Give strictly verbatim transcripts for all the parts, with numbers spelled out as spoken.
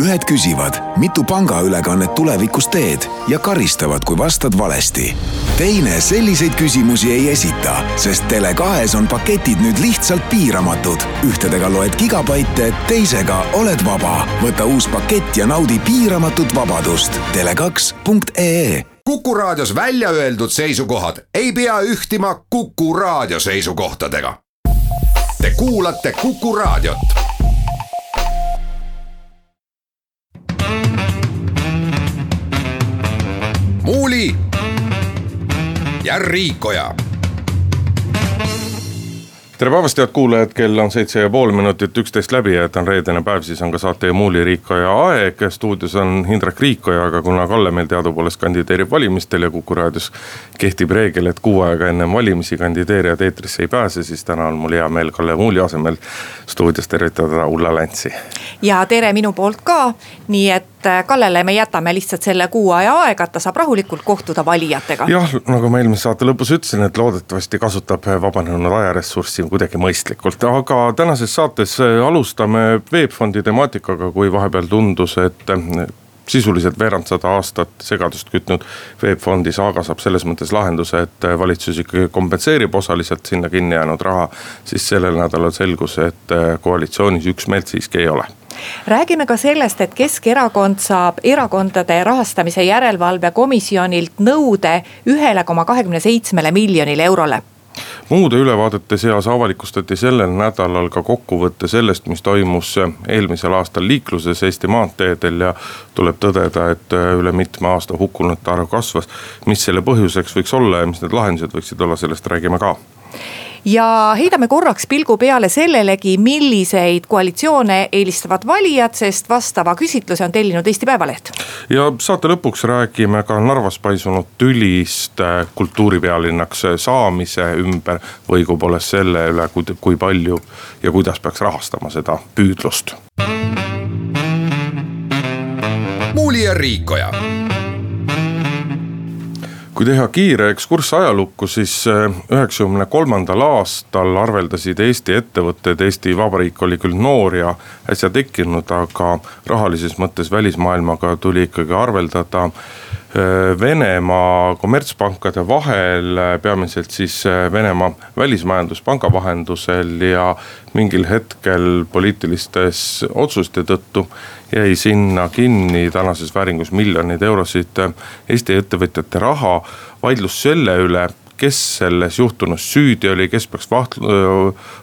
Ühed küsivad, mitu pangaülekannet tulevikus teed ja karistavad, kui vastad valesti. Teine selliseid küsimusi ei esita, sest Tele kahes on paketid nüüd lihtsalt piiramatud. Ühtedega loed gigabaite, teisega oled vaba. Võta uus pakett ja naudi piiramatut vabadust. tele kaks punkt ee Kukku Raadios välja öeldud seisukohad ei pea ühtima Kukku Raadio seisukohtadega. Te kuulate Kukku Raadiot. Muuli ja Riikoja. Tere päevast, head kuulajad, kell on seitse ja pool minutit üksteist läbi ja et on reedene päev, siis on ka saate Muuli ja Riikoja aeg. Stuudios on Hindrek Riikoja, aga kuna Kalle meil teadupoolest kandideerib valimistel ja Kukku Raadios kehtib reegel, et kuu aega enne valimisi kandideerijad eetrisse ei pääse, siis täna on mul hea meel Kalle Muuli asemel stuudios tervitada Ulla Läntsi. Ja tere minu poolt ka, nii et Kallele me jätame lihtsalt selle kuu aja aega, et ta saab rahulikult kohtuda valijatega. Jah, nagu ma eelmise saate lõpus ütlesin, et loodetavasti kasutab vabanenud ajaressurssi kuidagi mõistlikult. Aga tänases saates alustame V E B-Fondi temaatikaga, kui vahepeal tundus, et sisuliselt veerand sada aastat segadust kütnud V E B-fondi saaga saab selles mõttes lahenduse, et valitsus ikkagi kompenseerib osaliselt sinna kinni jäänud raha, siis sellel nädalal selgus, et koalitsioonis üksmeelt siiski ei ole. Räägime ka sellest, et Keskerakond saab erakondade rahastamise järelevalve komisjonilt nõude üks koma kakskümmend seitse miljonile eurole. Muude ülevaadete seas avalikustati sellel nädalal ka kokkuvõtte sellest, mis toimus eelmisel aastal liikluses Eesti maanteedel ja tuleb tõdeda, et üle mitme aasta hukkunute arv kasvas. Mis selle põhjuseks võiks olla ja mis need lahendused võiksid olla, sellest räägime ka. Ja heidame korraks pilgu peale sellelegi, milliseid koalitsioone eelistavad valijad, sest vastava küsitluse on tellinud Eesti Päevaleht. Ja saate lõpuks räägime ka Narvas paisunud tülist kultuuripealinnaks saamise ümber või kui pole selle üle, kui palju ja kuidas peaks rahastama seda püüdlust. Muuli ja Riikoja. Kui teha kiire ekskurss ajalukku, siis üheksakümne kolmandal aastal arveldasid Eesti ettevõtted. Eesti Vabariik oli küll noor ja äsja tekkinud, aga rahalises mõttes välismaailmaga tuli ikkagi arveldada Venemaa kommertspankade vahel, peamiselt siis Venemaa välismajanduspanga vahendusel ja mingil hetkel poliitilistes otsuste tõttu jäi sinna kinni tänases vääringus miljonid eurosid Eesti ettevõtjate raha. Vaidlus selle üle, kes selles juhtunus süüdi oli, kes peaks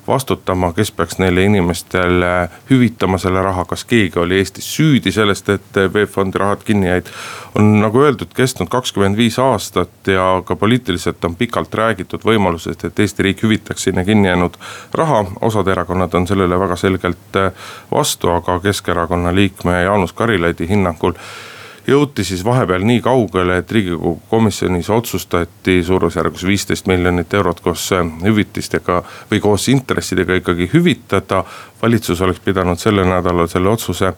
vastutama, kes peaks neile inimestele hüvitama selle raha, kas keegi oli Eestis süüdi sellest, et V E B-fondi rahad kinni jäid, on nagu öeldud kestnud kakskümmend viis aastat ja ka poliitiliselt on pikalt räägitud võimalusest, et Eesti riik hüvitaks sinna kinni jäänud raha. Osad erakonnad on sellele väga selgelt vastu, aga Keskerakonna liikme Jaanus Karilaidi hinnangul jõuti siis vahepeal nii kaugele, et Riigikogu komisjonis otsustati suurusjärgus viisteist miljonit eurot koos hüvitistega või koos intressidega ikkagi hüvitada. Valitsus oleks pidanud sellel nädalal selle otsuse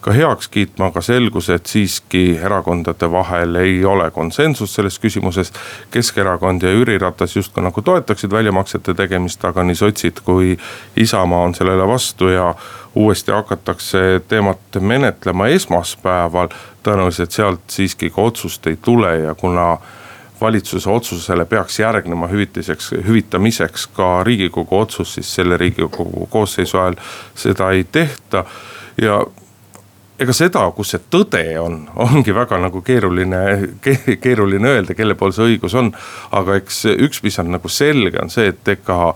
ka heaks kiitma, aga selgus, et siiski erakondade vahel ei ole konsensus selles küsimuses. Keskerakond ja Jüri Ratas justkui nagu toetaksid väljamaksete tegemist, aga nii sotsid kui Isamaa on sellele vastu ja uuesti hakatakse teemat menetlema esmaspäeval. Tõenäoliselt sealt siiski ka otsust ei tule ja kuna valitsuse otsusele peaks järgnema hüvitiseks, hüvitamiseks ka Riigikogu otsus, siis selle Riigikogu koosseisu ajal seda ei tehta ja ega seda, kus see tõde on, ongi väga nagu keeruline, keeruline öelda, kelle pool see õigus on. Aga eks üks, mis on nagu selge, on see, et ega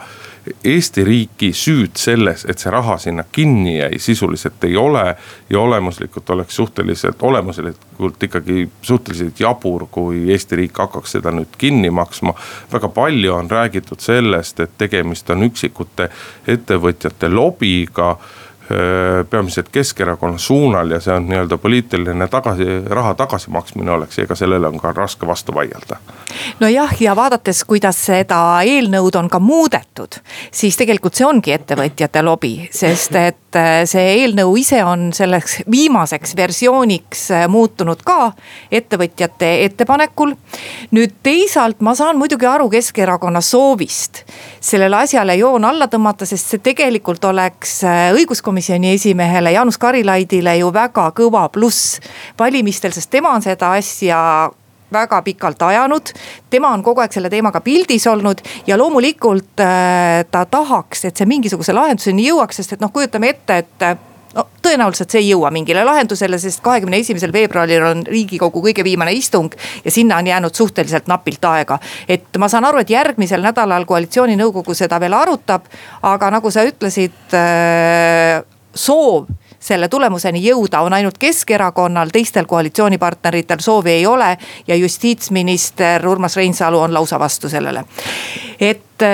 Eesti riiki süüd selles, et see raha sinna kinni jäi, sisuliselt ei ole. Ja olemuslikult oleks suhteliselt, olemuslikult ikkagi suhteliselt jabur, kui Eesti riik hakkaks seda nüüd kinni maksma. Väga palju on räägitud sellest, et tegemist on üksikute ettevõtjate lobiga, peamiselt Keskerakonna suunal ja see on nii-öelda poliitiline tagasi, raha tagasimaksmine oleks, ega sellele on ka raske vastu vaielda. No jah, ja vaadates, kuidas seda eelnõud on ka muudetud, siis tegelikult see ongi ettevõtjate lobi, sest et et see eelnõu ise on selleks viimaseks versiooniks muutunud ka ettevõtjate ettepanekul. Nüüd teisalt ma saan muidugi aru Keskerakonna soovist sellele asjale joon alla tõmmata, sest see tegelikult oleks õiguskomisjoni esimehele Jaanus Karilaidile ju väga kõva pluss valimistel, sest tema on seda asja väga pikalt ajanud. Tema on kogu aeg selle teemaga pildis olnud ja loomulikult äh, ta tahaks, et see mingisuguse lahenduseni jõuaks, sest et noh, kujutame ette, et no, tõenäoliselt see ei jõua mingile lahendusele, sest kahekümne esimesel veebruaril on Riigikogu kõige viimane istung ja sinna on jäänud suhteliselt napilt aega. Et ma saan aru, et järgmisel nädalal koalitsiooninõukogu seda veel arutab, aga nagu sa ütlesid, äh, soov selle tulemuseni jõuda on ainult Keskerakonnal, teistel koalitsioonipartneritel soovi ei ole ja justiitsminister Urmas Reinsalu on lausa vastu sellele. Et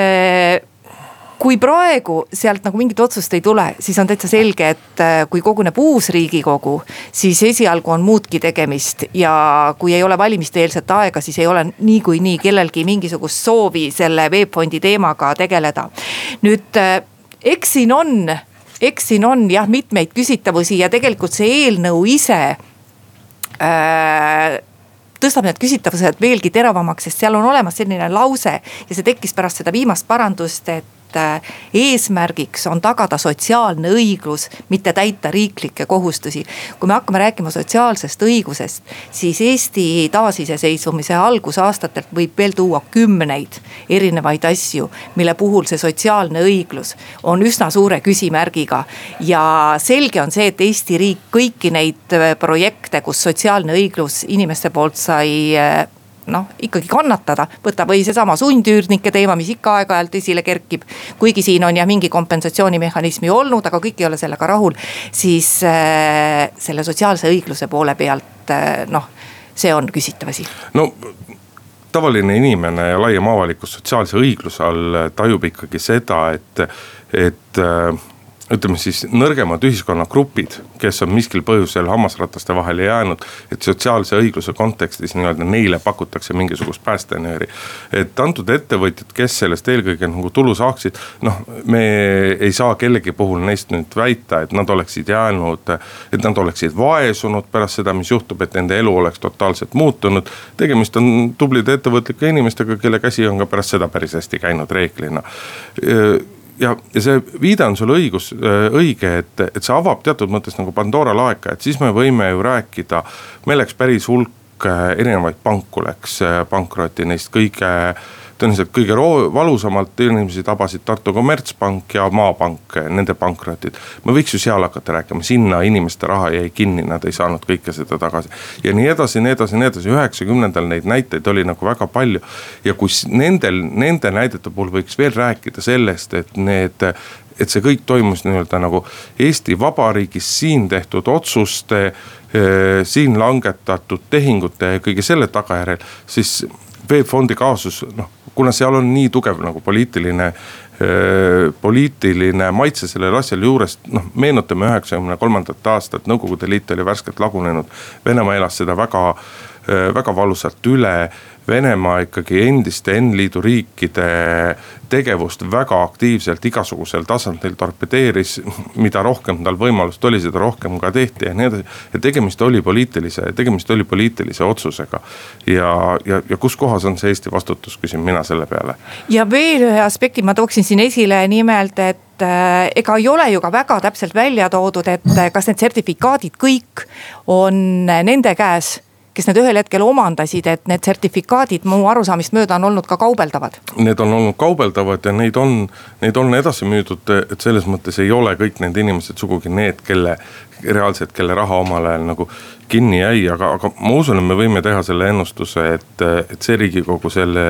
kui praegu sealt nagu mingit otsust ei tule, siis on täitsa selge, et kui koguneb uus Riigikogu, siis esialgu on muudki tegemist ja kui ei ole valimisteelset aega, siis ei ole nii kui nii kellelgi mingisugust soovi selle V E B-Fondi teemaga tegeleda. Nüüd eks siin on... Eks siin on jah mitmeid küsitavusi ja tegelikult see eelnõu ise äh, tõstab need küsitavused veelgi teravamaks, sest seal on olemas selline lause ja see tekkis pärast seda viimast parandust, et äh, eesmärgiks on tagada sotsiaalne õiglus, mitte täita riiklikke kohustusi. Kui me hakkame rääkima sotsiaalsest õigusest, siis Eesti taasiseseisvumise algusaastatelt võib veel tuua kümneid erinevaid asju, mille puhul see sotsiaalne õiglus on üsna suure küsimärgiga. Ja selge on see, et Eesti riik kõiki neid projekte, kus sotsiaalne õiglus inimeste poolt sai noh, ikkagi kannatada, võtta või seesama sundüürnike teema, mis ikka aeg-ajalt esile kerkib. Kuigi siin on ja mingi kompensatsioonimehhanismi olnud, aga kõik ei ole sellega rahul, siis äh, selle sotsiaalse õigluse poole pealt äh, noh, see on küsitav asi. No tavaline inimene ja laiem avalikus sotsiaalse õigluse all tajub ikkagi seda, et, et ütleme siis nõrgemad ühiskonnagrupid, kes on miskil põhjusel hammasrataste vahele jäänud, et sotsiaalse õigluse kontekstis nii-öelda neile pakutakse mingisugust päästenööri. Et antud ettevõtjad, kes sellest eelkõige nagu tulu saaksid, noh, me ei saa kellegi puhul neist nüüd väita, et nad oleksid jäänud, et nad oleksid vaesunud pärast seda, mis juhtub, et nende elu oleks totaalselt muutunud. Tegemist on tublide ettevõtlike inimestega, kelle käsi on ka pärast seda päris hästi käinud reeglina. Ja, ja see viide on sul õigus, õige, et, et see avab teatud mõttes nagu Pandora laeka, et siis me võime ju rääkida, meil läks päris hulk erinevaid panku läks pankrotti, neist kõige, tõenäoliselt kõige roo, valusamalt inimesi tabasid Tartu Kommerzpank ja Maapank, nende pankrotid. Me võiks ju seal hakata rääkima, sinna inimeste raha jäi kinni, nad ei saanud kõike seda tagasi. Ja nii edasi, nii edasi, nii edasi, üheksakümnendatel neid näiteid oli nagu väga palju. Ja kus nendel, nende näidete puhul võiks veel rääkida sellest, et need, et see kõik toimus nii-öelda nagu Eesti Vabariigis siin tehtud otsuste, siin langetatud tehingute ja kõige selle tagajärjel, siis V E B-Fondi kaasus, noh, kuna seal on nii tugev nagu poliitiline, öö, poliitiline maitse sellel asjal juures, noh, meenutame üheksakümne kolmandat aastat, Nõukogude Liit oli värskelt lagunenud, Venemaa elas seda väga, öö, väga valusalt üle. Venemaa ikkagi endiste N-liidu riikide tegevust väga aktiivselt igasugusel tasandil torpedeeris, mida rohkem tal võimalust oli, seda rohkem ka tehti ja nii edasi. Ja tegemist oli poliitilise, tegemist oli poliitilise otsusega ja, ja, ja kus kohas on see Eesti vastutus, küsin mina selle peale. Ja veel ühe aspekti ma tooksin siin esile nimelt, et ega ei ole ju ka väga täpselt välja toodud, et kas need sertifikaadid kõik on nende käes, kes need ühel hetkel omandasid, et need sertifikaadid muu arusaamist mööda on olnud ka kaubeldavad? Need on olnud kaubeldavad ja neid on, neid on edasi müüdud, et selles mõttes ei ole kõik need inimesed sugugi need, kelle reaalselt, kelle raha omal ajal nagu kinni jäi, aga, aga ma usun, et me võime teha selle ennustuse, et, et see Riigikogu selle,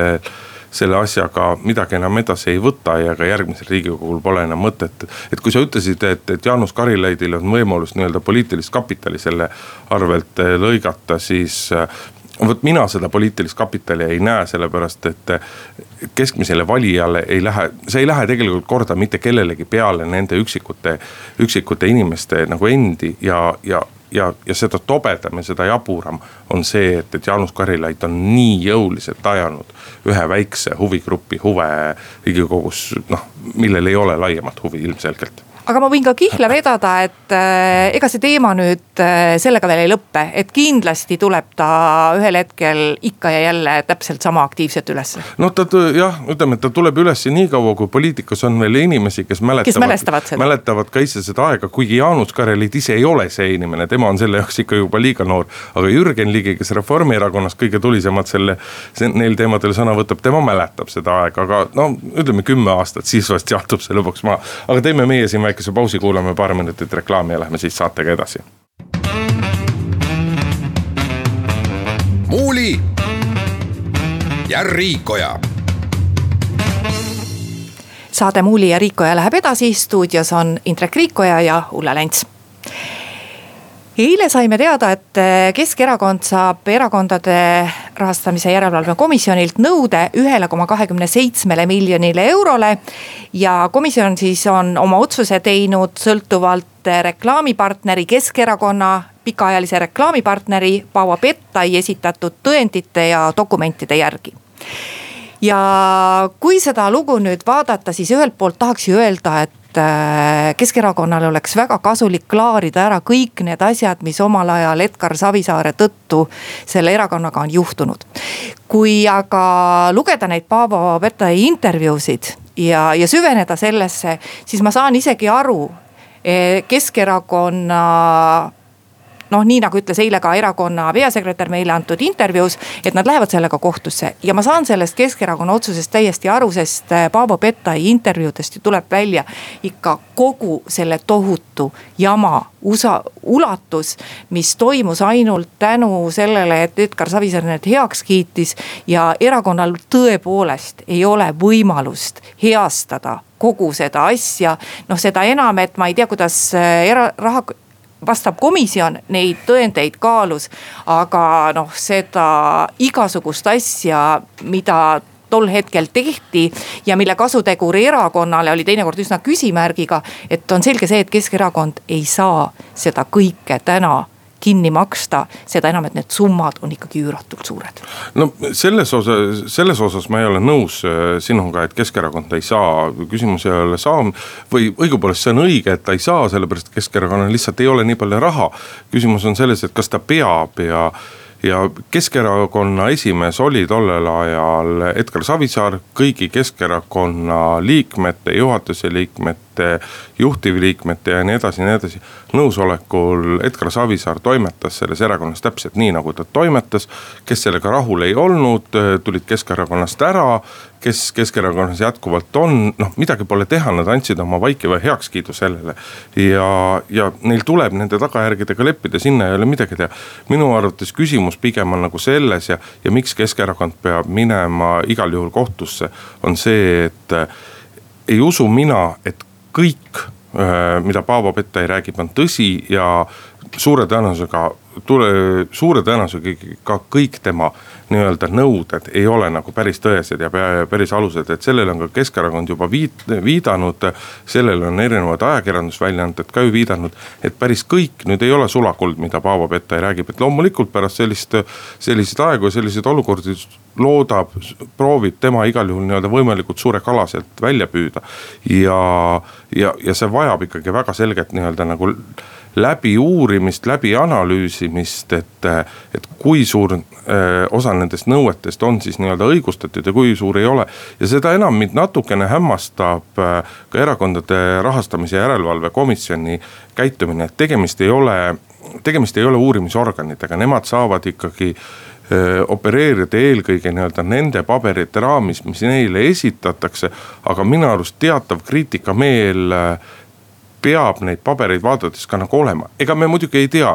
selle asjaga midagi enam edasi ei võta ja ka järgmisel Riigikogul pole enam mõtet. Et kui sa ütlesid, et, et Jaanus Karilaidil on võimalus nii-öelda poliitilist kapitali selle arvelt lõigata, siis võt mina seda poliitilist kapitali ei näe, sellepärast, et keskmisele valijale ei lähe, see ei lähe tegelikult korda mitte kellelegi peale nende üksikute, üksikute inimeste nagu endi ja, ja Ja, ja seda tobedam ja seda jaburam on see, et, et Jaanus Karilaid on nii jõuliselt ajanud ühe väikse huvigrupi huve Riigikogus, noh, millel ei ole laiemat huvi ilmselgelt. aga ma võin ka kihla vedada, et ega see teema nüüd sellega veel ei lõppe, et kindlasti tuleb ta ühel hetkel ikka ja jälle täpselt sama aktiivselt üles. No ta, jah, ütleme, et ta tuleb üles nii kaua, kui poliitikas on veel inimesi, kes mäletavad, kes mäletavad, mäletavad ka ise seda aega, kuigi Jaanus Karilaid ise ei ole see inimene, tema on selle jaoks ikka juba liiga noor, aga Jürgen Ligi, kes Reformierakonnas kõige tulisemad selle, see, neil teemadel sõna võtab, tema mäletab seda aega, aga no ütleme kümme aastat, siis vast jahtub see lõpuks maa, aga teeme meie siin väikese pausi, kuulame paar minutit reklaami ja lähme siis saatega edasi. Muuli ja Riikoja. Saade Muuli ja Riikoja läheb edasi, stuudios on Hindrek Riikoja ja Ulla Länts. Eile saime teada, et Keskerakond saab erakondade rahastamise järelevalve komisjonilt nõude üks koma kakskümmend seitse miljonile eurole ja komisjon siis on oma otsuse teinud sõltuvalt reklaamipartneri Keskerakonna pikaajalise reklaamipartneri Paavo Pettai esitatud tõendite ja dokumentide järgi. Ja kui seda lugu nüüd vaadata, siis ühelt poolt tahaks ju öelda, et Keskerakonnale oleks väga kasulik klaarida ära kõik need asjad, mis omal ajal Edgar Savisaare tõttu selle erakonnaga on juhtunud. Kui aga lugeda neid Paavo Pettai intervjuusid ja, ja süveneda sellesse, siis ma saan isegi aru Keskerakonna, noh nii nagu ütles eile ka erakonna peasekretär meile antud intervjuus, et nad lähevad sellega kohtusse ja ma saan sellest Keskerakonna otsusest täiesti aru, sest Paavo Pettai intervjuudest ju tuleb välja ikka kogu selle tohutu jama usa, ulatus, mis toimus ainult tänu sellele, et Edgar Savisaar need heaks kiitis ja erakonnal tõepoolest ei ole võimalust heastada kogu seda asja, noh seda enam, et ma ei tea, kuidas era- raha vastav komisjon neid tõendeid kaalus, aga noh seda igasugust asja, mida tol hetkel tehti ja mille kasuteguri erakonnale oli teinekord üsna küsimärgiga, et on selge see, et Keskerakond ei saa seda kõike täna kinni maksta, seda enam, et need summad on ikkagi üüratult suured. No selles osas, selles osas ma ei ole nõus sinuga, et Keskerakond ei saa, küsimus ei ole saa, või õigupoolest see on õige, et ta ei saa, sellepärast Keskerakonnal lihtsalt ei ole nii palju raha. Küsimus on selles, et kas ta peab ja ja Keskerakonna esimees oli tollel ajal Edgar Savisaar, kõigi Keskerakonna liikmete, juhatuse liikmete, juhtivliikmete ja nii edasi, nii edasi. Nõusolekul Edgar Savisaar toimetas selles erakonnas täpselt nii, nagu ta toimetas, kes sellega rahul ei olnud, tulid Keskerakonnast ära, kes Keskerakonnas jätkuvalt on, noh midagi pole teha, nad andsid oma vaike või heakskiidu sellele ja, ja neil tuleb nende tagajärgedega leppida, sinna ei ole midagi teha. Minu arvates küsimus pigem on nagu selles ja, ja miks Keskerakond peab minema igal juhul kohtusse, on see, et ei usu mina, et kõik, mida Paavo Pettai räägib, on tõsi ja suure tõenäosusega, tule, suure tõenäosusega ka kõik tema nii-öelda nõuded ei ole nagu päris tõesed ja päris alused, et sellele on ka Keskerakond juba viit, viidanud, sellele on erinevad ajakirjandusväljaanded ka ju viidanud, et päris kõik nüüd ei ole sulakuld, mida Paavo Pettai räägib, et loomulikult pärast sellist, sellised aegu ja sellised olukordi loodab, proovib tema igal juhul nii-öelda võimalikult suure kalaselt välja püüda ja, ja, ja see vajab ikkagi väga selgelt nii-öelda nagu läbi uurimist, läbi analüüsimist, et, et kui suur öö, osa nendest nõuetest on siis nii-öelda õigustatud ja kui suur ei ole. Ja seda enam mind natukene hämmastab öö, ka erakondade rahastamise järelevalve komisjoni käitumine, et tegemist ei ole, tegemist ei ole uurimisorganitega, nemad saavad ikkagi opereerida eelkõige nii-öelda nende paberite raamis, mis neile esitatakse, aga minu arust teatav kriitika meel peab neid pabereid vaadates ka nagu olema. Ega me muidugi ei tea,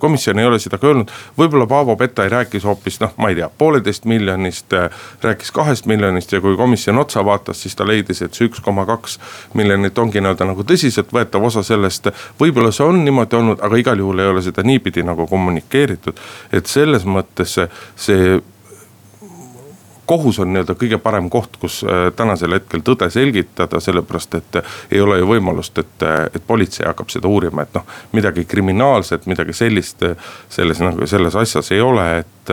komisjon ei ole seda ka öelnud, võib-olla Paavo Pettai rääkis hoopis, noh ma ei tea, pooleteist miljonist, rääkis kahest miljonist ja kui komisjon otsa vaatas, siis ta leidis, et see üks koma kaks miljonit ongi nii-öelda nagu tõsiselt võetav osa sellest, võib-olla see on niimoodi olnud, aga igal juhul ei ole seda niipidi nagu kommunikeeritud, et selles mõttes see, see kohus on nii-öelda kõige parem koht, kus tänasel hetkel tõde selgitada, sellepärast et ei ole ju võimalust, et, et politsei hakkab seda uurima, et noh, midagi kriminaalset, midagi sellist selles, nagu selles asjas ei ole, et,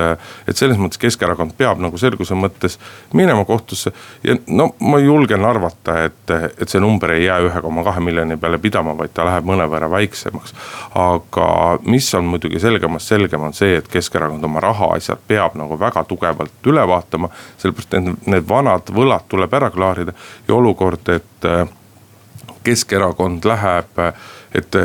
et selles mõttes Keskerakond peab nagu selguse mõttes minema kohtusse ja no ma julgen arvata, et, et see number ei jää üks koma kaks miljoni peale pidama, vaid ta läheb mõnevõrra väiksemaks, aga mis on muidugi selgemas selgem on see, et Keskerakond oma rahaasjad peab nagu väga tugevalt üle vaatama, sellepärast et need vanad võlad tuleb ära klaarida ja olukord, et Keskerakond läheb, et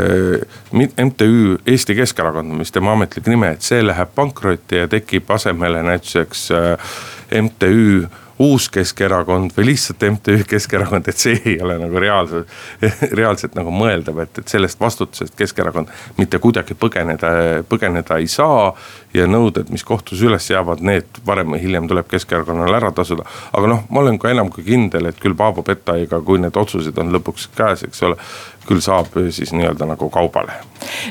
M T Ü Eesti Keskerakond, mis tema ametlik nime, et see läheb pankrotti ja tekib asemele näiteks M T Ü Uus Keskerakond või lihtsalt M T Ü Keskerakond, et see ei ole nagu reaalselt, reaalselt nagu mõeldav, et, et sellest vastutusest Keskerakond mitte kuidagi põgeneda, põgeneda ei saa ja nõuded, mis kohtus üles jäävad, need varem või hiljem tuleb Keskerakonnal ära tasuda. Aga noh, ma olen ka enam kui kindel, et küll Paavo Pettaiga, kui need otsused on lõpuks käes, eks ole, küll saab siis nii-öelda nagu kaubale.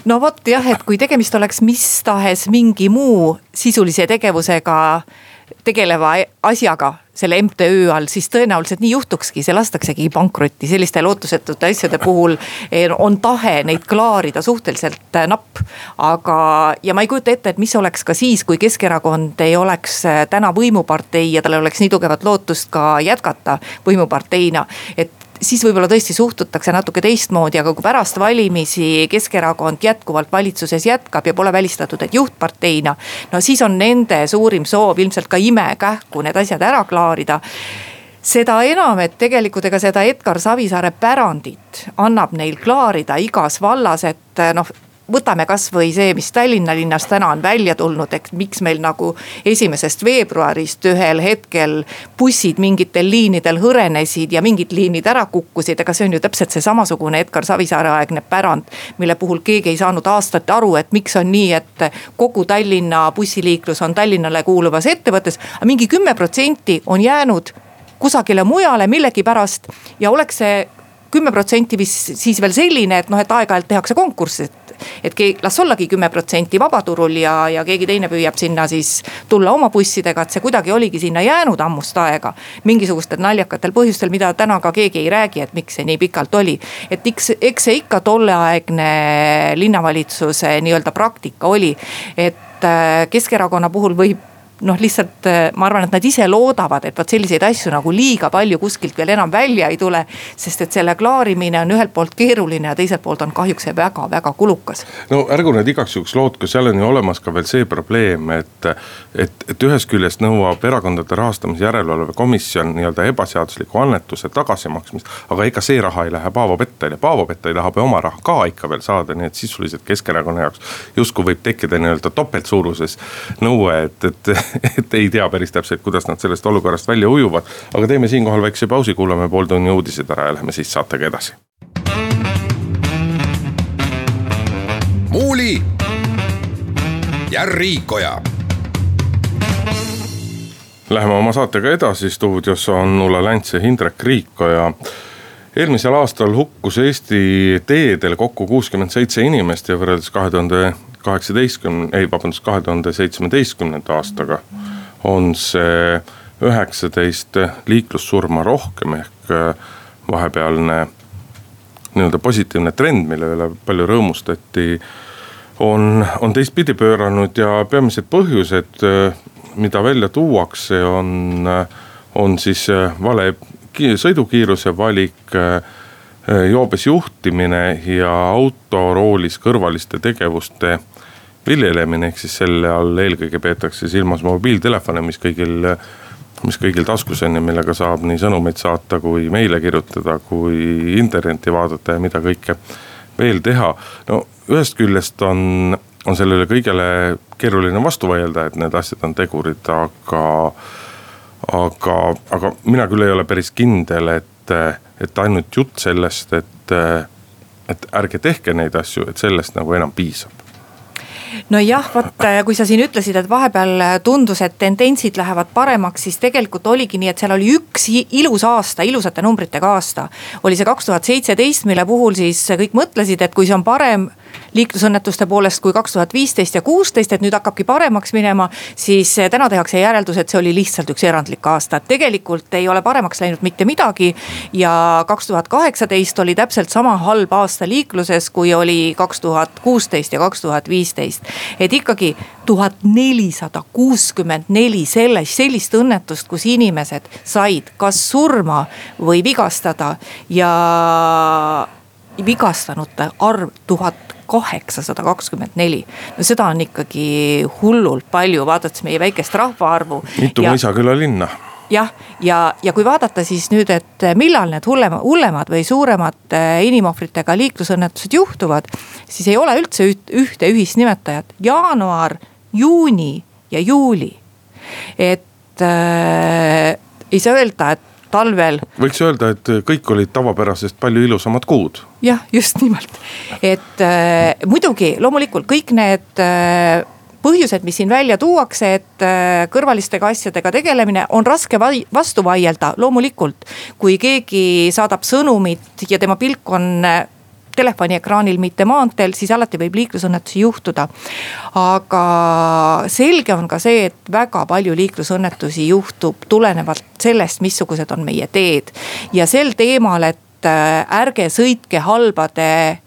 No vot jah, et kui tegemist oleks mis tahes mingi muu sisulise tegevusega tegeleva asjaga selle M T Ü all, siis tõenäoliselt nii juhtukski, see lastaksegi pankrotti, selliste lootusetute asjade puhul on tahe neid klaarida suhteliselt napp, aga ja ma ei kujuta ette, et mis oleks ka siis, kui Keskerakond ei oleks täna võimupartei ja tal oleks nii tugevat lootust ka jätkata võimuparteina, et siis võib-olla tõesti suhtutakse natuke teistmoodi, aga kui pärast valimisi Keskerakond jätkuvalt valitsuses jätkab ja pole välistatud, et juhtparteina, no siis on nende suurim soov ilmselt ka imekähku need asjad ära klaarida. Seda enam, et tegelikult ega seda Edgar Savisaare pärandit annab neil klaarida igas vallas, et noh, võtame kas või see, mis Tallinna linnas täna on välja tulnud, et miks meil nagu esimesest veebruarist ühel hetkel bussid mingitel liinidel hõrenesid ja mingid liinid ära kukkusid. Aga see on ju täpselt see samasugune Edgar Savisaare aegne pärand, mille puhul keegi ei saanud aastat aru, et miks on nii, et kogu Tallinna bussiliiklus on Tallinnale kuuluvas ettevõttes, aga mingi kümme protsenti on jäänud kusagile mujale millegipärast ja oleks see kümme protsenti siis veel selline, et noh, et aeg-ajalt tehakse konkurss, et, et las ollagi kümme protsenti vabaturul ja, ja keegi teine püüab sinna siis tulla oma bussidega, et see kuidagi oligi sinna jäänud ammust aega. Mingisugustel naljakatel põhjustel, mida täna ka keegi ei räägi, et miks see nii pikalt oli. Et eks, eks see ikka tolleaegne linnavalitsuse nii-öelda praktika oli, et Keskerakonna puhul võib noh, lihtsalt ma arvan, et nad ise loodavad, et vaat selliseid asju nagu liiga palju kuskilt veel enam välja ei tule, sest et selle klaarimine on ühelt poolt keeruline ja teiselt poolt on kahjuks see väga, väga kulukas. No ärgu need igaks juhuks loodku, seal on ju olemas ka veel see probleem, et, et, et ühes küljest nõuab erakondade rahastamise järelevalve komisjon nii-öelda ebaseadusliku annetuse tagasimaksmist, aga ega see raha ei lähe Paavo Pettaile. Paavo Pettai tahab oma raha ka ikka veel saada, nii et sisuliselt Keskerakonna jaoks justkui võib tekkida nii-öelda topeltsuuruses nõue, et, et et ei tea päris täpselt, kuidas nad sellest olukorrast välja ujuvad. Aga teeme siinkohal väikse pausi, kuulame pool tunni uudised ära ja lähme siis saatega edasi. Muuli ja Riikoja. Läheme oma saatega edasi, stuudios on Ulla Länts ja Hindrek Riikoja. Eelmisel aastal hukkus Eesti teedel kokku kuuskümmend seitse inimest ja võrreldes kahe tuhande kaheksateistkümnenda, ei vabandust, kahe tuhande seitsmeteistkümnenda aastaga on see üheksateist liiklussurma rohkem ehk vahepealne nii-öelda positiivne trend, mille üle palju rõõmustati, on, on teistpidi pööranud ja peamised põhjused, mida välja tuuakse, on, on siis vale sõidukiiruse valik, joobes juhtimine ja autoroolis kõrvaliste tegevuste viljelemine, ehk siis selle all eelkõige peetakse silmas mobiiltelefone, mis kõigil, mis kõigil taskus on ja millega saab nii sõnumeid saata kui meile kirjutada, kui interneti vaadata ja mida kõike veel teha. No ühest küljest on, on sellele kõigele keeruline vastu vaielda, et need asjad on tegurid, aga, aga, aga mina küll ei ole päris kindel, et et ainult jutt sellest, et, et ärge tehke neid asju, et sellest nagu enam piisab. No jah, vaat kui sa siin ütlesid, et vahepeal tundus, et tendentsid lähevad paremaks, siis tegelikult oligi nii, et seal oli üks ilus aasta, ilusate numbritega aasta. Oli see kaks tuhat seitseteist, mille puhul siis kõik mõtlesid, et kui see on parem liiklusõnnetuste poolest kui kaks tuhat viisteist ja kuusteist, et nüüd hakkabki paremaks minema, siis täna tehakse järeldus, et see oli lihtsalt üks erandlik aasta. Tegelikult ei ole paremaks läinud mitte midagi ja kaks tuhat kaheksateist oli täpselt sama halb aasta liikluses, kui oli kaks tuhat kuusteist ja kaks tuhat viisteist. Et ikkagi tuhat nelisada kuuskümmend neli sellest, sellist õnnetust, kus inimesed said kas surma või vigastada ja vigastanute arv tuhat kaheksasada kakskümmend neli. No seda on ikkagi hullult palju, vaadates meie väikest rahvaarvu. Mitu Mõisaküla linna. Jah, ja, ja kui vaadata siis nüüd, et millal need hullema, hullemad või suuremad inimohvritega liiklusõnnetused juhtuvad, siis ei ole üldse ühte ühisnimetajat. Jaanuar, juuni ja juuli. Et äh, ei saa öelda, et talvel. Võiks öelda, et kõik olid tavapärasest palju ilusamad kuud. Jah, just nimelt. Et äh, muidugi loomulikult kõik need äh, põhjused, mis siin välja tuuakse, et äh, kõrvalistega asjadega tegelemine on raske vai- vastu vaielda. Loomulikult, kui keegi saadab sõnumit ja tema pilk on äh, telefoniekraanil, mitte maanteel, siis alati võib liiklusõnnetusi juhtuda. Aga selge on ka see, et väga palju liiklusõnnetusi juhtub tulenevalt sellest, missugused on meie teed. Ja sel teemal, et ärge sõitke halbade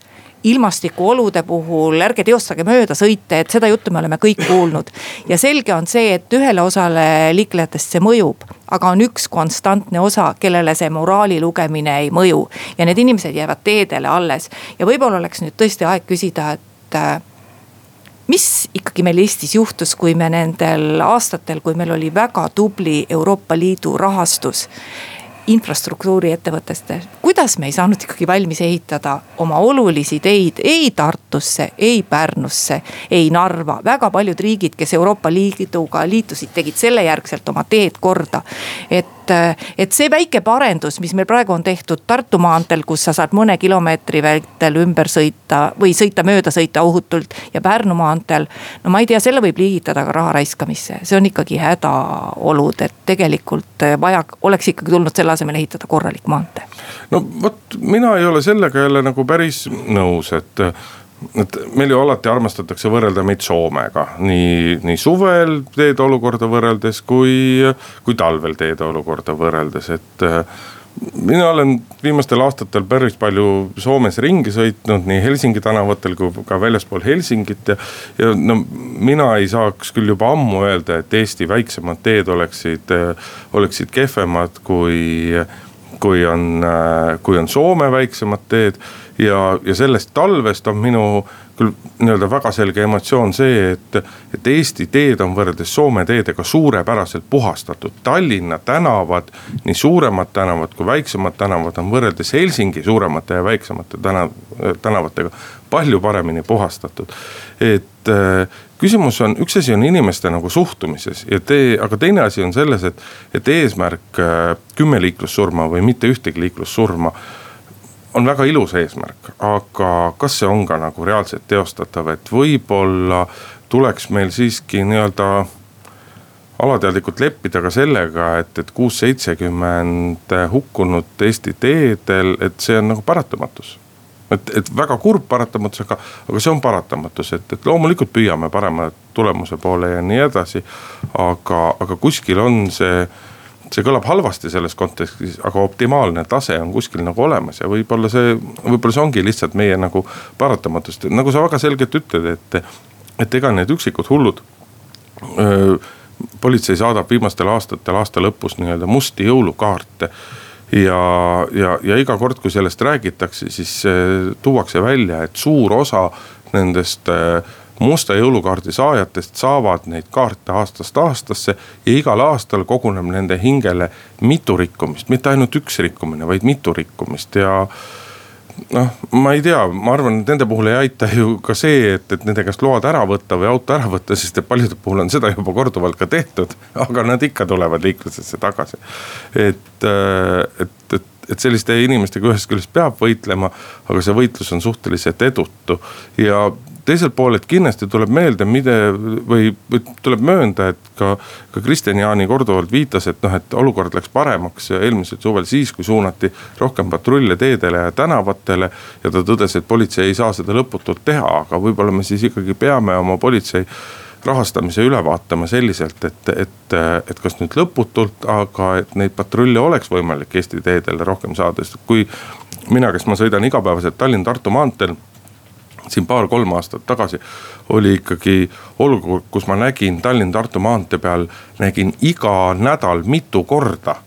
ilmastikuolude puhul, ärge teostage mööda sõite, et seda juttu me oleme kõik kuulnud. Ja selge on see, et ühele osale liiklejatest see mõjub, aga on üks konstantne osa, kellele see moraali lugemine ei mõju. Ja need inimesed jäävad teedele alles. Ja võib-olla oleks nüüd tõesti aeg küsida, et mis ikkagi meil Eestis juhtus, kui me nendel aastatel, kui meil oli väga tubli Euroopa Liidu rahastus infrastruktuuri ettevõtteste, kuidas me ei saanud ikkagi valmis ehitada oma olulisi teid ei Tartusse, ei Pärnusse, ei Narva. Väga paljud riigid, kes Euroopa Liiduga liitusid, tegid selle järgselt oma teed korda. Et, et see väike parendus, mis meil praegu on tehtud Tartu maantel, kus sa saad mõne kilomeetri vältel ümber sõita või sõita mööda sõita ohutult ja Pärnu maantel, no ma ei tea, selle võib liigitada ka raha raiskamisse. See on ikkagi hädaolud, et tegelikult vaja oleks ikkagi tulnud selle asemel ehitada korralik maante. No vot, mina ei ole sellega jälle nagu päris nõus, et, et meil ju alati armastatakse võrrelda meid Soomega. Nii, nii suvel teede olukorda võrreldes kui, kui talvel teede olukorda võrreldes. Et mina olen viimastel aastatel päris palju Soomes ringi sõitnud nii Helsingi tänavatel kui ka väljaspool Helsingit. Ja, ja no, mina ei saaks küll juba ammu öelda, et Eesti väiksemad teed oleksid, oleksid kehvemad kui, kui, on, kui on Soome väiksemad teed. Ja, ja sellest talvest on minu küll nii-öelda väga selge emotsioon see, et, et Eesti teed on võrreldes Soome teedega suurepäraselt puhastatud. Tallinna tänavad, nii suuremad tänavad kui väiksemad tänavad on võrreldes Helsingi suuremate ja väiksemate tänav, tänavatega palju paremini puhastatud. Et äh, küsimus on, üks asi on inimeste nagu suhtumises, ja te, aga teine asi on selles, et, et eesmärk äh, kümme liiklussurma või mitte ühtegi liiklussurma on väga ilus eesmärk, aga kas see on ka nagu reaalselt teostatav, et võib-olla tuleks meil siiski nii-öelda alateadlikult leppida ka sellega, et, et kuussada seitsekümmend hukkunud Eesti teedel, et see on nagu paratamatus. Et, et väga kurb paratamatus, aga, aga see on paratamatus, et, et loomulikult püüame parema tulemuse poole ja nii edasi, aga, aga kuskil on see... See kõlab halvasti selles kontekstis, aga optimaalne tase on kuskil nagu olemas ja võib-olla see, võib-olla see ongi lihtsalt meie nagu paratamatust. Nagu sa väga selgelt ütled, et, et ega need üksikud hullud, öö, politsei saadab viimastel aastatel aasta lõpus nii-öelda musti jõulukaarte. Ja, ja, ja iga kord, kui sellest räägitakse, siis öö, tuuakse välja, et suur osa nendest... Öö, musta jõulukaardi saajatest saavad neid kaarte aastast aastasse ja igal aastal koguneb nende hingele mitu rikkumist, mitte ainult üks rikkumine, vaid mitu rikkumist ja noh, ma ei tea, ma arvan, et nende puhul ei aita ju ka see, et, et nende käest load ära võtta või auto ära võtta, sest paljude puhul on seda juba korduvalt ka tehtud, aga nad ikka tulevad liiklusesse tagasi. Et, et, et et selliste inimestega ühest küljest peab võitlema, aga see võitlus on suhteliselt edutu ja teiselt poolelt kindlasti tuleb meelde, mide, või tuleb möönda, et ka, ka Kristjan Jaani korduvalt viitas, et, noh, et olukord läks paremaks eelmisel suvel siis, kui suunati rohkem patrulle teedele ja tänavatele ja ta tõdes, et politsei ei saa seda lõputult teha, aga võib-olla me siis ikkagi peame oma politsei rahastamise üle vaatama selliselt, et, et, et kas nüüd lõputult, aga et neid patrulle oleks võimalik Eesti teedele rohkem saada. Kui mina, kes ma sõidan igapäevaselt Tallinn-Tartu maanteel, siin paar-kolm aastat tagasi oli ikkagi olukord, kus ma nägin Tallinn-Tartu maante peal, nägin iga nädal mitu korda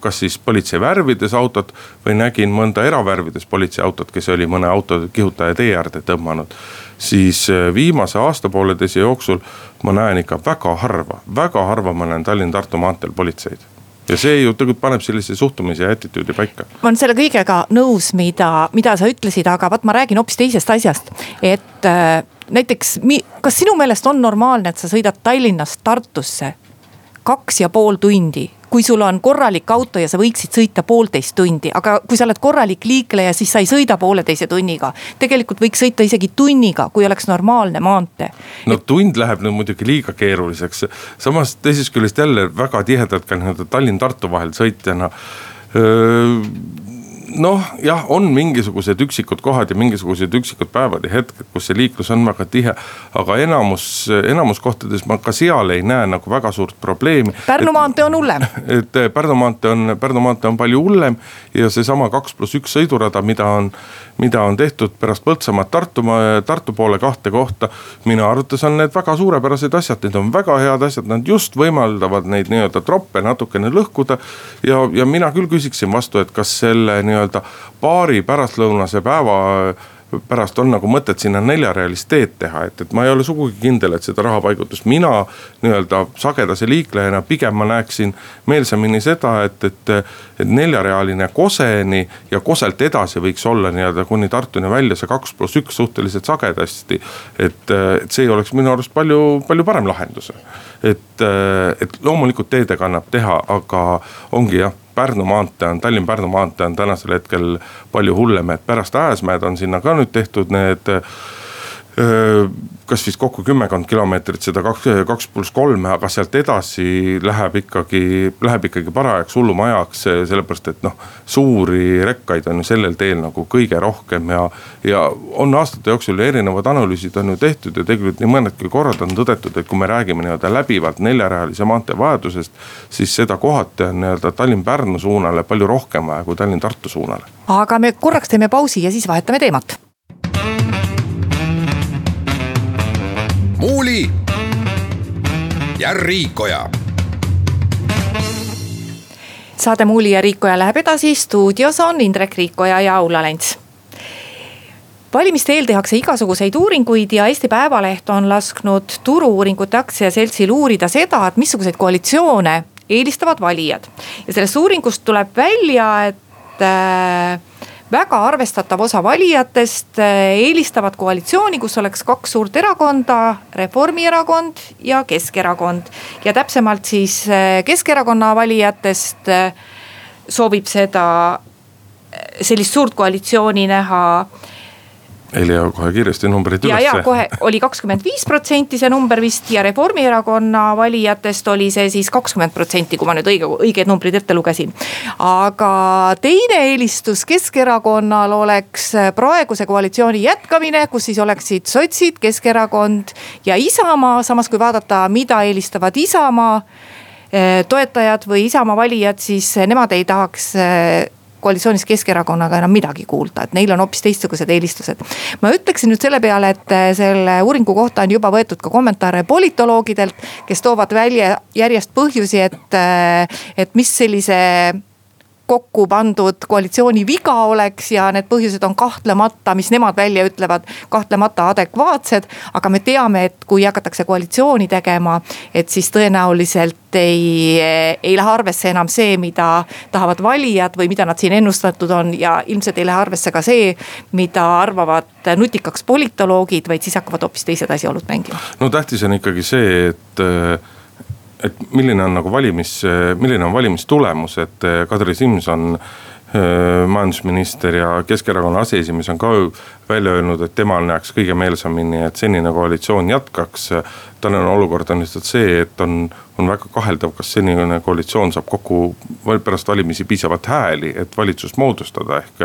kas siis politsei värvides autot või nägin mõnda eravärvides politsei autot, kes oli mõne auto kihutaja tee äärde tõmmanud, siis viimase aasta pooleteise jooksul ma näen ikka väga harva, väga harva ma näen Tallinn-Tartu maanteel politseid. Ja see ju tegelikult paneb sellise suhtumise ja attitüüdi paika. Ma olen selle kõigega nõus, mida, mida sa ütlesid, aga vaat ma räägin hoopis teisest asjast, et äh, näiteks, mi, kas sinu meelest on normaalne, et sa sõidad Tallinnast Tartusse kaks ja pool tundi? Kui sul on korralik auto ja sa võiksid sõita poolteist tundi, aga kui sa oled korralik liikleja, siis sa ei sõida pooleteise tunniga. Tegelikult võiks sõita isegi tunniga, kui oleks normaalne maantee. No et... tund läheb nüüd muidugi liiga keeruliseks. Samas teisest küljest jälle väga tihedalt ka Tallinn-Tartu vahel sõitjana. Öö... Noh, jah, on mingisugused üksikud kohad ja mingisugused üksikud päevad ja hetked, kus see liiklus on väga tihe, aga enamus, enamus kohtades ma ka seal ei näe nagu väga suurt probleemi. Pärnu maantee on hullem. Et Pärnu maantee on, Pärnu maantee on palju hullem ja seesama kaks pluss üks sõidurada, mida on, mida on tehtud pärast Põltsamat Tartu, Tartu poole kahte kohta, minu arvates on need väga suurepärased asjad, need on väga head asjad, nad just võimaldavad neid nii-öelda troppe natukene lõhkuda ja, ja mina küll küsiksin vastu, et kas selle nii-öelda paari pärastlõunase päeva pärast on nagu mõtet sinna neljarealist teed teha, et, et ma ei ole sugugi kindel, et seda rahapaigutust mina nii-öelda sagedase liiklejana pigem ma näeksin meelsamini seda, et, et, et neljarealine Koseni ja Koselt edasi võiks olla nii-öelda kuni Tartuni välja see kaks pluss üks suhteliselt sagedasti, et, et see oleks minu arust palju, palju parem lahendus, et, et loomulikult teede kannab teha, aga ongi jah, Pärnu maantee on, Tallinn-Pärnu maantee on tänasel hetkel palju hullem, et pärast Ääsmäed on sinna ka nüüd tehtud need kas siis kokku kümmekond kilomeetrit seda kaks pluss kolm, aga sealt edasi läheb ikkagi, läheb ikkagi parajaks hullumajaks, sellepärast et noh, suuri rekkaid on sellel teel nagu kõige rohkem ja, ja on aastate jooksul erinevad analüüsid on ju tehtud ja tegelikult nii mõnedki korrad on tõdetud, et kui me räägime nii-öelda läbivalt neljarealise maantee vajadusest, siis seda kohati on nii-öelda Tallinn-Pärnu suunale palju rohkem vaja kui Tallinn-Tartu suunale. Aga me korraks teeme pausi ja siis vahetame teemat. Muuli ja Riikoja. Saade Muuli ja Riikoja läheb edasi, stuudios on Hindrek Riikoja ja Ulla Länts. Valimiste eel tehakse igasuguseid uuringuid ja Eesti Päevaleht on lasknud Turu-uuringute aktsiaseltsil uurida seda, et missuguseid koalitsioone eelistavad valijad. Ja sellest uuringust tuleb välja, et äh, väga arvestatav osa valijatest eelistavad koalitsiooni, kus oleks kaks suurt erakonda, Reformierakond ja Keskerakond. Ja täpsemalt siis Keskerakonna valijatest soovib seda, sellist suurt koalitsiooni näha. Eli on kohe kiiresti numbrid ülesse. Ja, ja kohe oli kakskümmend viis protsenti see number vist ja Reformierakonna valijatest oli see siis kakskümmend protsenti, kui ma nüüd õige, õiged numbrid ette lugesin. Aga teine eelistus Keskerakonnal oleks praeguse koalitsiooni jätkamine, kus siis oleksid sotsid, Keskerakond ja Isamaa. Samas kui vaadata, mida eelistavad Isamaa toetajad või Isamaa valijad, siis nemad ei tahaks koalitsioonis Keskerakonnaga enam midagi kuulda, et neil on hoopis teistsugused eelistused. Ma ütleksin nüüd selle peale, et selle uuringu kohta on juba võetud ka kommentaare politoloogidelt, kes toovad välja järjest põhjusi, et, et mis sellise kokku pandud koalitsiooni viga oleks ja need põhjused on kahtlemata, mis nemad välja ütlevad, kahtlemata adekvaatsed, aga me teame, et kui hakatakse koalitsiooni tegema, et siis tõenäoliselt ei, ei lähe arvesse enam see, mida tahavad valijad või mida nad siin ennustatud on ja ilmselt ei lähe arvesse ka see, mida arvavad nutikaks politoloogid, vaid siis hakkavad hoopis teised asjaolud mängima. No tähtis on ikkagi see, et et milline on nagu valimis, milline on valimistulemus, et Kadri Simson majandusminister ja Keskerakonna aseesimees on ka välja öelnud, et temal näeks kõige meelsamini, et senine koalitsioon jätkaks. Tänane olukord on lihtsalt see, et on, on väga kaheldav, kas senine koalitsioon saab kokku pärast valimisi piisavalt hääli, et valitsust moodustada. Ehk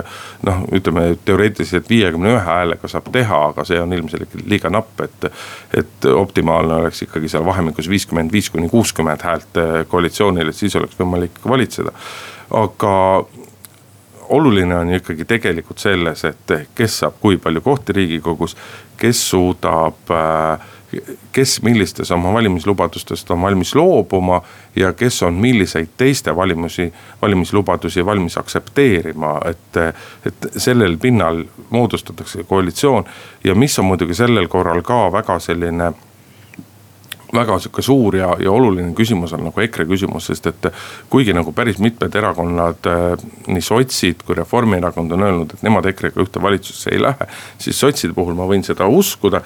noh, ütleme teoreetiliselt viiekümne ühe häälega saab teha, aga see on ilmselt liiga napp, et, et optimaalne oleks ikkagi seal vahemikus viiskümmend viis kuni kuuskümmend häält koalitsioonil, et siis oleks võimalik valitseda. Aga oluline on ikkagi tegelikult selles, et kes saab kui palju kohti Riigikogus, kes suudab, kes millistes oma valimislubadustest on valmis loobuma ja kes on milliseid teiste valimusi, valimislubadusi valmis aktsepteerima, et, et sellel pinnal moodustatakse koalitsioon. Ja mis on muidugi sellel korral ka väga selline väga suur ja, ja oluline küsimus on nagu Ekre küsimus, sest et kuigi nagu päris mitmed erakonnad, nii sotsid kui Reformierakond on öelnud, et nemad Ekrega ühte valitsusse ei lähe, siis sotside puhul ma võin seda uskuda,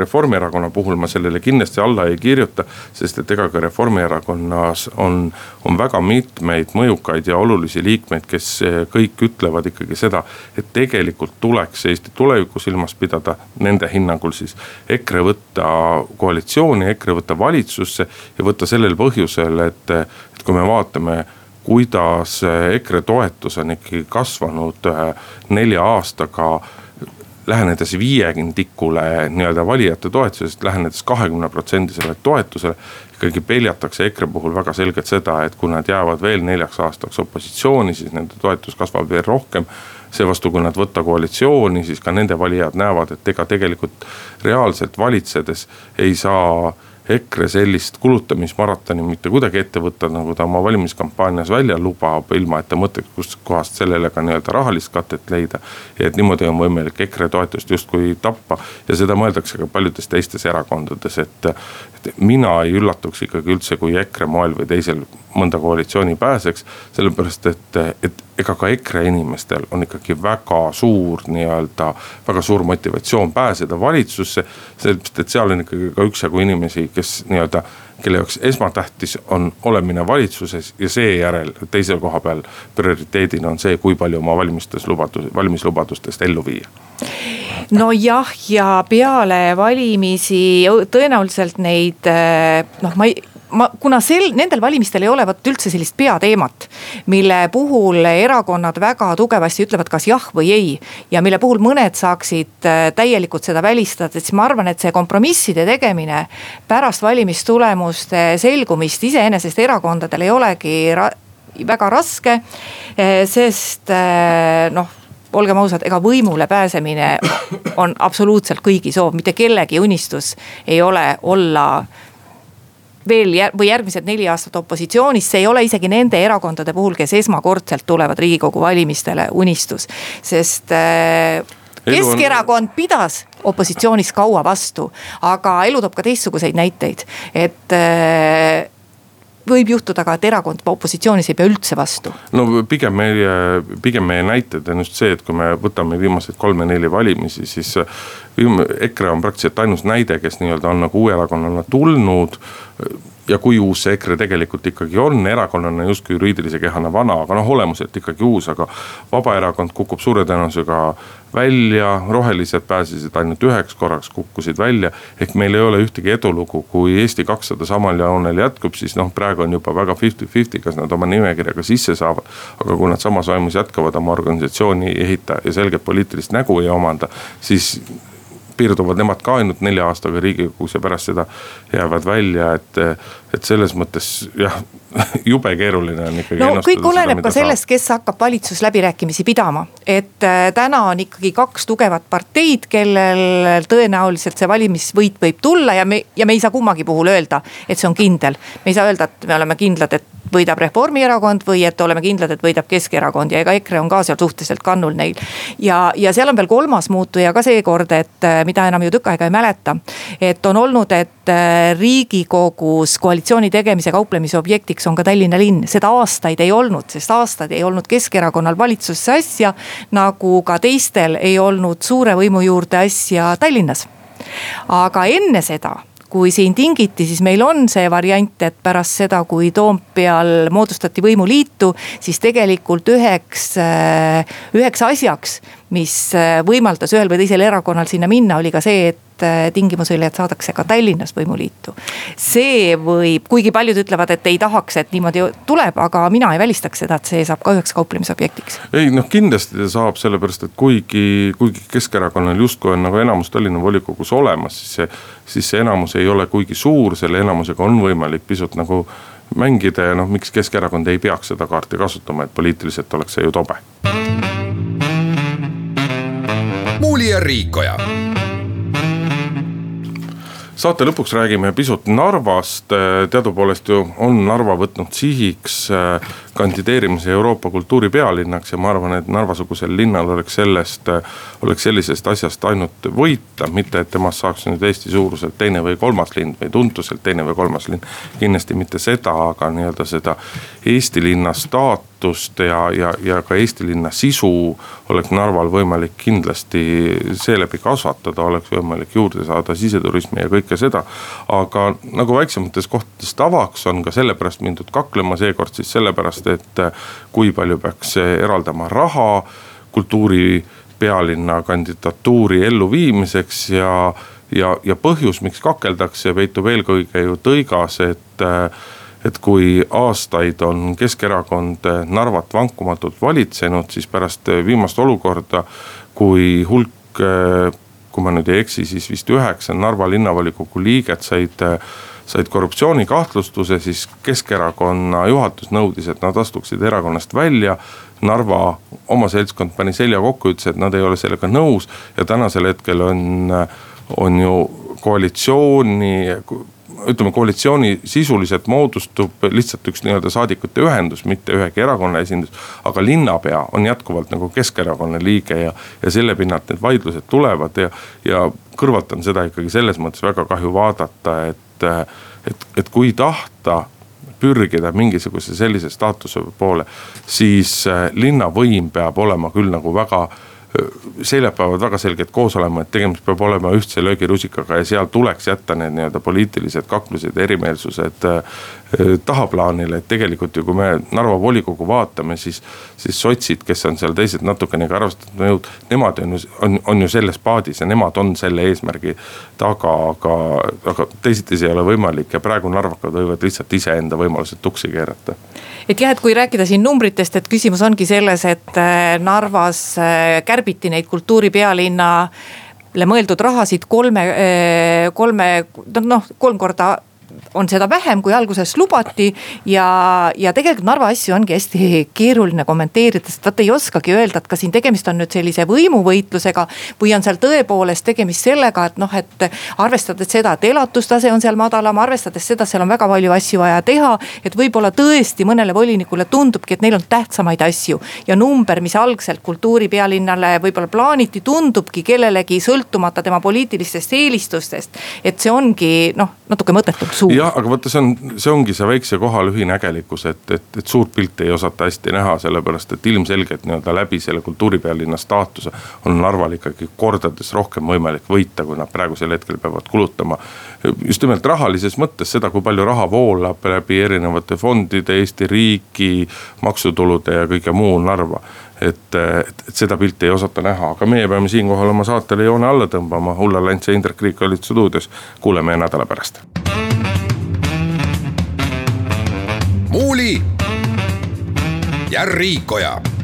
Reformierakonna puhul ma sellele kindlasti alla ei kirjuta, sest et ega ka Reformierakonnas on, on väga mitmeid mõjukaid ja olulisi liikmeid, kes kõik ütlevad ikkagi seda, et tegelikult tuleks Eesti tuleviku silmas pidada, nende hinnangul siis Ekre võtta koalitsiooni, Ekre võtta valitsusse ja võtta sellel põhjusel, et, et kui me vaatame, kuidas Ekre toetus on ikkagi kasvanud nelja aastaga, lähenedes viiekümnendikule nii-öelda valijate toetusest, lähenedes kahekümne protsendisele toetusele, ikkagi peljatakse Ekre puhul väga selgelt seda, et kui nad jäävad veel neljaks aastaks opositsiooni, siis nende toetus kasvab veel rohkem. See vastu, kui nad võtta koalitsiooni, siis ka nende valijad näevad, et ega tegelikult reaalselt valitsedes ei saa Ekre sellist kulutamismaratoni mitte kuidagi ette võtta, nagu ta oma valimiskampaanias välja lubab, ilma et ta mõttekust kohast sellele ka nii-öelda rahalist katet leida. Ja et niimoodi on võimalik Ekre toetust justkui tappa ja seda mõeldakse ka paljudes teistes erakondades, et, et mina ei üllatuks ikkagi üldse, kui Ekre moel või teisel mõnda koalitsiooni pääseks, sellepärast, et, et ega ka Ekre inimestel on ikkagi väga suur nii-öelda, väga suur motivatsioon pääseda valitsusse, sellepärast, et seal on ikkagi ka üksjagu inimesi, kes nii-öelda, kelle jaoks esmatähtis on olemine valitsuses ja seejärel teisel koha peal prioriteedina on see, kui palju oma valimislubadustest ellu viia. No jah, ja peale valimisi tõenäoliselt neid, noh ma ei, Ma, kuna sel, nendel valimistel ei ole võt üldse sellist peateemat, mille puhul erakonnad väga tugevasti ütlevad kas jah või ei ja mille puhul mõned saaksid täielikult seda välistada, siis ma arvan, et see kompromisside tegemine pärast valimistulemuste selgumist iseenesest erakondadel ei olegi ra- väga raske, sest noh, olgem ausad, ega võimule pääsemine on absoluutselt kõigi soov, mitte kellegi unistus ei ole olla veel jär- või järgmised neli aastat opositsioonis, see ei ole isegi nende erakondade puhul, kes esmakordselt tulevad Riigikogu valimistele unistus. Sest äh, Keskerakond pidas opositsioonis kaua vastu, aga elu toob ka teistsuguseid näiteid, et äh, võib juhtuda ka, et erakond opositsioonis ei pea üldse vastu. No pigem meie, pigem meie näited on just see, et kui me võtame viimased kolme-neli valimisi, siis Ekre on praktiliselt ainus näide, kes nii-öelda on nagu uue erakonnana tulnud. Ja kui uus see Ekre tegelikult ikkagi on, erakonnana justkui juriidilise kehana vana, aga noh, olemuselt ikkagi uus, aga Vabaerakond kukub suure tõenäosusega välja, rohelised pääsesid ainult üheks korraks, kukkusid välja, ehk meil ei ole ühtegi edulugu, kui Eesti kakssada samal joonel jätkub, siis noh, praegu on juba väga viiskümmend viiskümmend, kas nad oma nimekirjaga sisse saavad, aga kui nad samas vaimus jätkavad oma organisatsiooni ehita ja selgelt poliitilist nägu ei omanda, siis piirduvad nemad ka ainult nelja aastaga Riigikogus ja pärast seda jäävad välja, et, et selles mõttes jah, jube keeruline on ikkagi. No kõik oleneb ka sellest, kes hakkab valitsus läbirääkimisi pidama, et täna on ikkagi kaks tugevat parteid, kellel tõenäoliselt see valimisvõit võib tulla ja me, ja me ei saa kummagi puhul öelda, et see on kindel. Me ei saa öelda, et me oleme kindlad, et võidab Reformierakond või et oleme kindlad, et võidab Keskerakond ja ega Ekre on ka seal suhteliselt kannul neil. Ja, ja seal on veel kolmas muutuja ka seekord, et mida enam ju tükka ega ei mäleta, et on olnud, et Riigikogus koalitsiooni tegemise kauplemise objektiks on ka Tallinna linn. Seda aastaid ei olnud, sest aastaid ei olnud Keskerakonnal valitsusse asja, nagu ka teistel ei olnud suure võimu juurde asja Tallinnas. Aga enne seda, kui siin tingiti, siis meil on see variant, et pärast seda, kui Toompeal moodustati võimuliitu, siis tegelikult üheks, üheks asjaks, mis võimaldas ühel või teisel erakonnal sinna minna, oli ka see, et tingimusele, et saadakse ka Tallinnas võimuliitu. See võib, kuigi paljud ütlevad, et ei tahaks, et niimoodi tuleb, aga mina ei välistaks seda, et see saab ka üheks kauplemisobjektiks. Ei, noh kindlasti ta saab, sellepärast, et kuigi, kuigi Keskerakonnal justkui on nagu enamus Tallinna volikogus olemas, siis see, siis see enamus ei ole kuigi suur, selle enamusega on võimalik pisut nagu mängida ja noh, miks Keskerakond ei peaks seda kaarti kasutama, et poliitiliselt oleks see ju tobe. Muuli ja Riikoja. Saate lõpuks räägime pisut Narvast. Teadupoolest ju on Narva võtnud sihiks kandideerimise Euroopa kultuuripealinnaks ja ma arvan, et Narvasugusel linnal oleks sellest, oleks sellisest asjast ainult võita, mitte et temast saaks nüüd Eesti suuruselt teine või kolmas linn või tuntuselt teine või kolmas linn. Kindlasti mitte seda, aga nii-öelda seda Eesti linna staatust ja, ja, ja ka Eesti linna sisu oleks Narval võimalik kindlasti seeläbi kasvatada, oleks võimalik juurde saada siseturismi ja kõik seda, aga nagu väiksemates kohtades tavaks on ka sellepärast mindud kaklema seekord siis sellepärast, et kui palju peaks eraldama raha kultuuripealinna kandidatuuri elluviimiseks ja, ja, ja põhjus, miks kakeldakse, peitub eelkõige ju tõigas, et et kui aastaid on Keskerakond Narvat vankumatult valitsenud, siis pärast viimast olukorda, kui hulk kui ma nüüd ei eksi, siis vist üheksa Narva linnavolikogu liiget said, said korruptsioonikahtlustuse, siis Keskerakonna juhatus nõudis, et nad astuksid erakonnast välja. Narva oma seltskond pani selja kokku, ütles, et nad ei ole sellega nõus ja tänasel hetkel on, on ju koalitsiooni, ütleme koalitsiooni sisuliselt moodustub lihtsalt üks nii-öelda saadikute ühendus, mitte ühegi erakonna esindus, aga linnapea on jätkuvalt nagu Keskerakonna liige ja, ja selle pinnalt need vaidlused tulevad ja, ja kõrvalt on seda ikkagi selles mõttes väga kahju vaadata, et, et, et kui tahta pürgida mingisuguse sellise staatuse poole, siis linnavõim peab olema küll nagu väga seljapäevad väga selgelt koos olema, et tegemist peab olema ühtse löögilusikaga ja seal tuleks jätta need nii-öelda poliitilised kaklused, erimeelsused tahaplaanile, et tegelikult ju kui me Narva volikogu vaatame, siis, siis sotsid, kes on seal teised natukene ka arvastatud mõjud, nemad on ju, on, on ju selles paadis ja nemad on selle eesmärgi taga, aga, aga teisitis ei ole võimalik ja praegu narvakad võivad lihtsalt iseenda võimalused tuksi keerata. Et jah, et kui rääkida siin numbritest, et küsimus ongi selles, et Narvas kärb Kärbiti neid kultuuripealinnale mõeldud rahasid kolme, kolme, noh, kolm korda on seda vähem, kui alguses lubati ja, ja tegelikult Narva asju ongi hästi keeruline kommenteerida, sest vaat ei oskagi öelda, et kas siin tegemist on nüüd sellise võimuvõitlusega või on seal tõepoolest tegemist sellega, et noh, et arvestades seda, et elatustase on seal madalam, arvestades seda, seal on väga palju asju vaja teha, et võib-olla tõesti mõnele volinikule tundubki, et neil on tähtsamaid asju ja number, mis algselt kultuuripealinnale võib-olla plaaniti, tundubki kellelegi sõltumata tema poliitilistest eelistustest, et see ongi noh, natuke mõttetult suur. Jah, aga vaata, see, on, see ongi see väikse koha lühinägelikus, et, et, et suurt pilti ei osata hästi näha, sellepärast, et ilmselgelt nii-öelda läbi selle kultuuripealinna staatuse on Narval ikkagi kordades rohkem võimalik võita, kui nad praegusel hetkel peavad kulutama. Just nimelt rahalises mõttes seda, kui palju raha voolab läbi erinevate fondide, Eesti riigi, maksutulude ja kõige muu Narva. Et, et, et seda pilti ei osata näha, aga meie peame siin kohal oma saatele joone alla tõmbama. Ulla Länts ja Hindrek Riikoja olid stuudios, kuuleme nädala pärast. Muuli ja Riikoja.